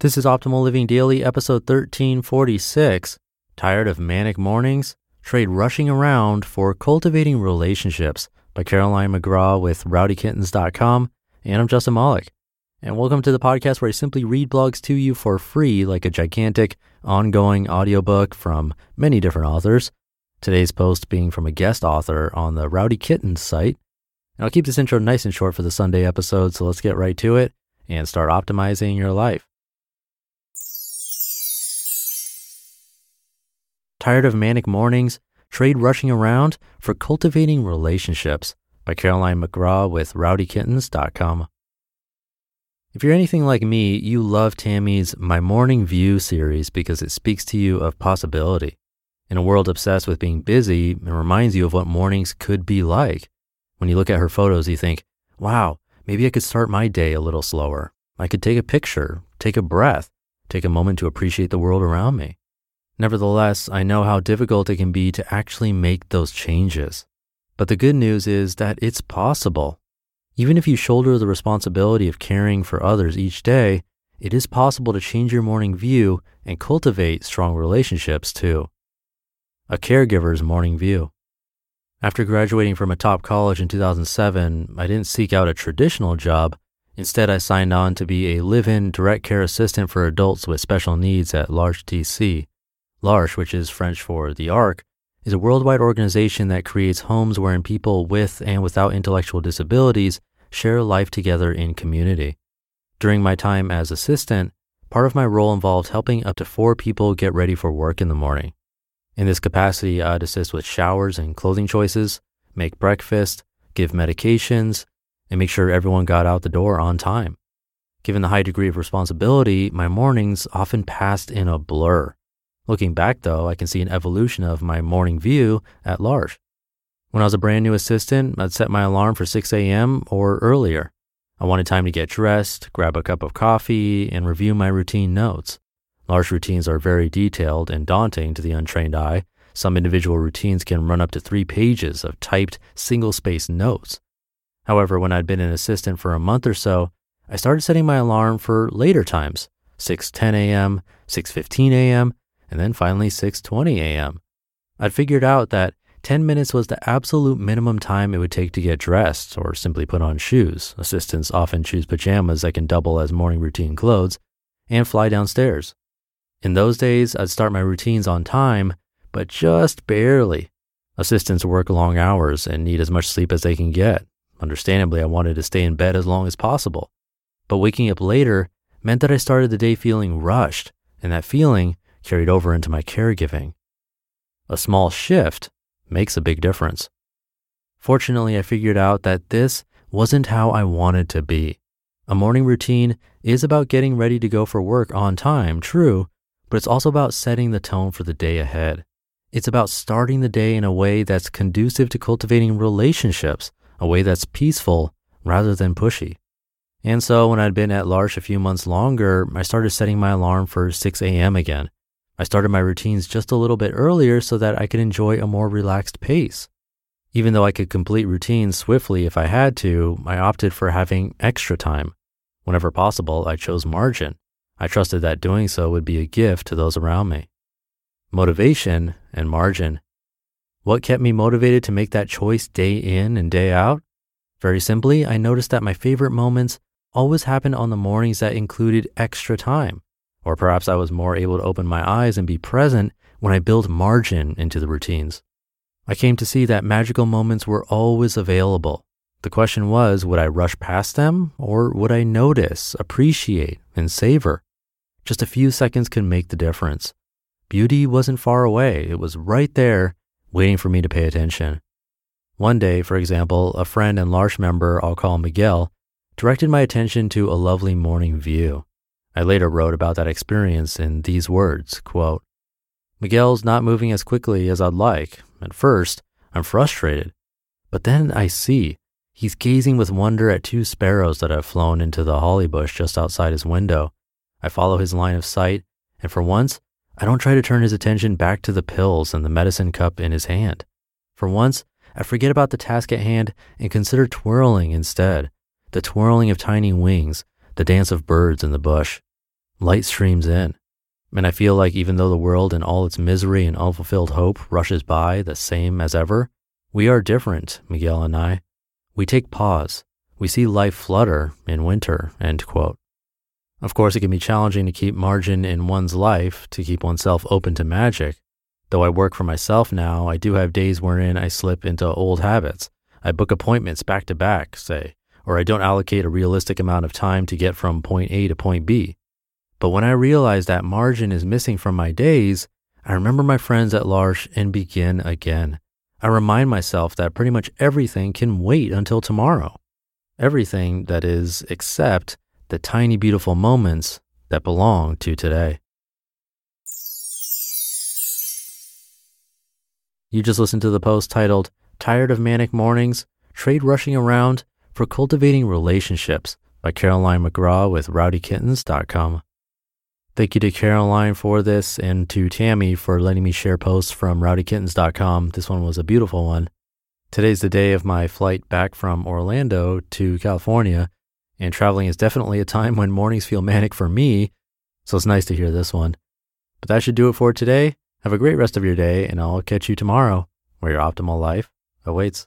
This is Optimal Living Daily, episode 1346. Tired of manic mornings? Trade rushing around for cultivating relationships by Caroline McGraw with RowdyKittens.com. And I'm Justin Mollick. And welcome to the podcast where I simply read blogs to you for free like a gigantic ongoing audiobook from many different authors. Today's post being from a guest author on the Rowdy Kittens site. And I'll keep this intro nice and short for the Sunday episode, so let's get right to it and start optimizing your life. Tired of manic mornings? Trade rushing around for cultivating relationships by Caroline McGraw with RowdyKittens.com. If you're anything like me, you love Tammy's My Morning View series because it speaks to you of possibility. In a world obsessed with being busy, it reminds you of what mornings could be like. When you look at her photos, you think, wow, maybe I could start my day a little slower. I could take a picture, take a breath, take a moment to appreciate the world around me. Nevertheless, I know how difficult it can be to actually make those changes. But the good news is that it's possible. Even if you shoulder the responsibility of caring for others each day, it is possible to change your morning view and cultivate strong relationships too. A caregiver's morning view. After graduating from a top college in 2007, I didn't seek out a traditional job. Instead, I signed on to be a live-in direct care assistant for adults with special needs at L'Arche DC. L'Arche, which is French for the Ark, is a worldwide organization that creates homes wherein people with and without intellectual disabilities share life together in community. During my time as assistant, part of my role involved helping up to 4 people get ready for work in the morning. In this capacity, I'd assist with showers and clothing choices, make breakfast, give medications, and make sure everyone got out the door on time. Given the high degree of responsibility, my mornings often passed in a blur. Looking back though, I can see an evolution of my morning view at large. When I was a brand new assistant, I'd set my alarm for 6 a.m. or earlier. I wanted time to get dressed, grab a cup of coffee, and review my routine notes. Large routines are very detailed and daunting to the untrained eye. Some individual routines can run up to 3 pages of typed single-space notes. However, when I'd been an assistant for a month or so, I started setting my alarm for later times, 6:10 a.m., 6:15 a.m., and then finally 6:20 a.m. I'd figured out that 10 minutes was the absolute minimum time it would take to get dressed or simply put on shoes. Assistants often choose pajamas that can double as morning routine clothes and fly downstairs. In those days, I'd start my routines on time, but just barely. Assistants work long hours and need as much sleep as they can get. Understandably, I wanted to stay in bed as long as possible. But waking up later meant that I started the day feeling rushed, and that feeling carried over into my caregiving. A small shift makes a big difference. Fortunately, I figured out that this wasn't how I wanted to be. A morning routine is about getting ready to go for work on time, true, but it's also about setting the tone for the day ahead. It's about starting the day in a way that's conducive to cultivating relationships, a way that's peaceful rather than pushy. And so when I'd been at L'Arche a few months longer, I started setting my alarm for 6 a.m. again. I started my routines just a little bit earlier so that I could enjoy a more relaxed pace. Even though I could complete routines swiftly if I had to, I opted for having extra time. Whenever possible, I chose margin. I trusted that doing so would be a gift to those around me. Motivation and margin. What kept me motivated to make that choice day in and day out? Very simply, I noticed that my favorite moments always happened on the mornings that included extra time. Or perhaps I was more able to open my eyes and be present when I built margin into the routines. I came to see that magical moments were always available. The question was, would I rush past them or would I notice, appreciate, and savor? Just a few seconds could make the difference. Beauty wasn't far away. It was right there waiting for me to pay attention. One day, for example, a friend and L'Arche member, I'll call Miguel, directed my attention to a lovely morning view. I later wrote about that experience in these words, quote, "Miguel's not moving as quickly as I'd like. At first, I'm frustrated, but then I see he's gazing with wonder at 2 sparrows that have flown into the holly bush just outside his window. I follow his line of sight, and for once, I don't try to turn his attention back to the pills and the medicine cup in his hand. For once, I forget about the task at hand and consider twirling instead, the twirling of tiny wings, the dance of birds in the bush. Light streams in, and I feel like even though the world and all its misery and unfulfilled hope rushes by the same as ever, we are different, Miguel and I. We take pause. We see life flutter in winter, end quote. Of course, it can be challenging to keep margin in one's life, to keep oneself open to magic. Though I work for myself now, I do have days wherein I slip into old habits. I book appointments back to back, say, or I don't allocate a realistic amount of time to get from point A to point B. But when I realize that margin is missing from my days, I remember my friends at L'Arche and begin again. I remind myself that pretty much everything can wait until tomorrow. Everything, that is, except the tiny beautiful moments that belong to today. You just listened to the post titled, Tired of Manic Mornings? Trade Rushing Around for Cultivating Relationships by Caroline McGraw with RowdyKittens.com. Thank you to Caroline for this and to Tammy for letting me share posts from RowdyKittens.com. This one was a beautiful one. Today's the day of my flight back from Orlando to California, and traveling is definitely a time when mornings feel manic for me, so it's nice to hear this one. But that should do it for today. Have a great rest of your day, and I'll catch you tomorrow where your optimal life awaits.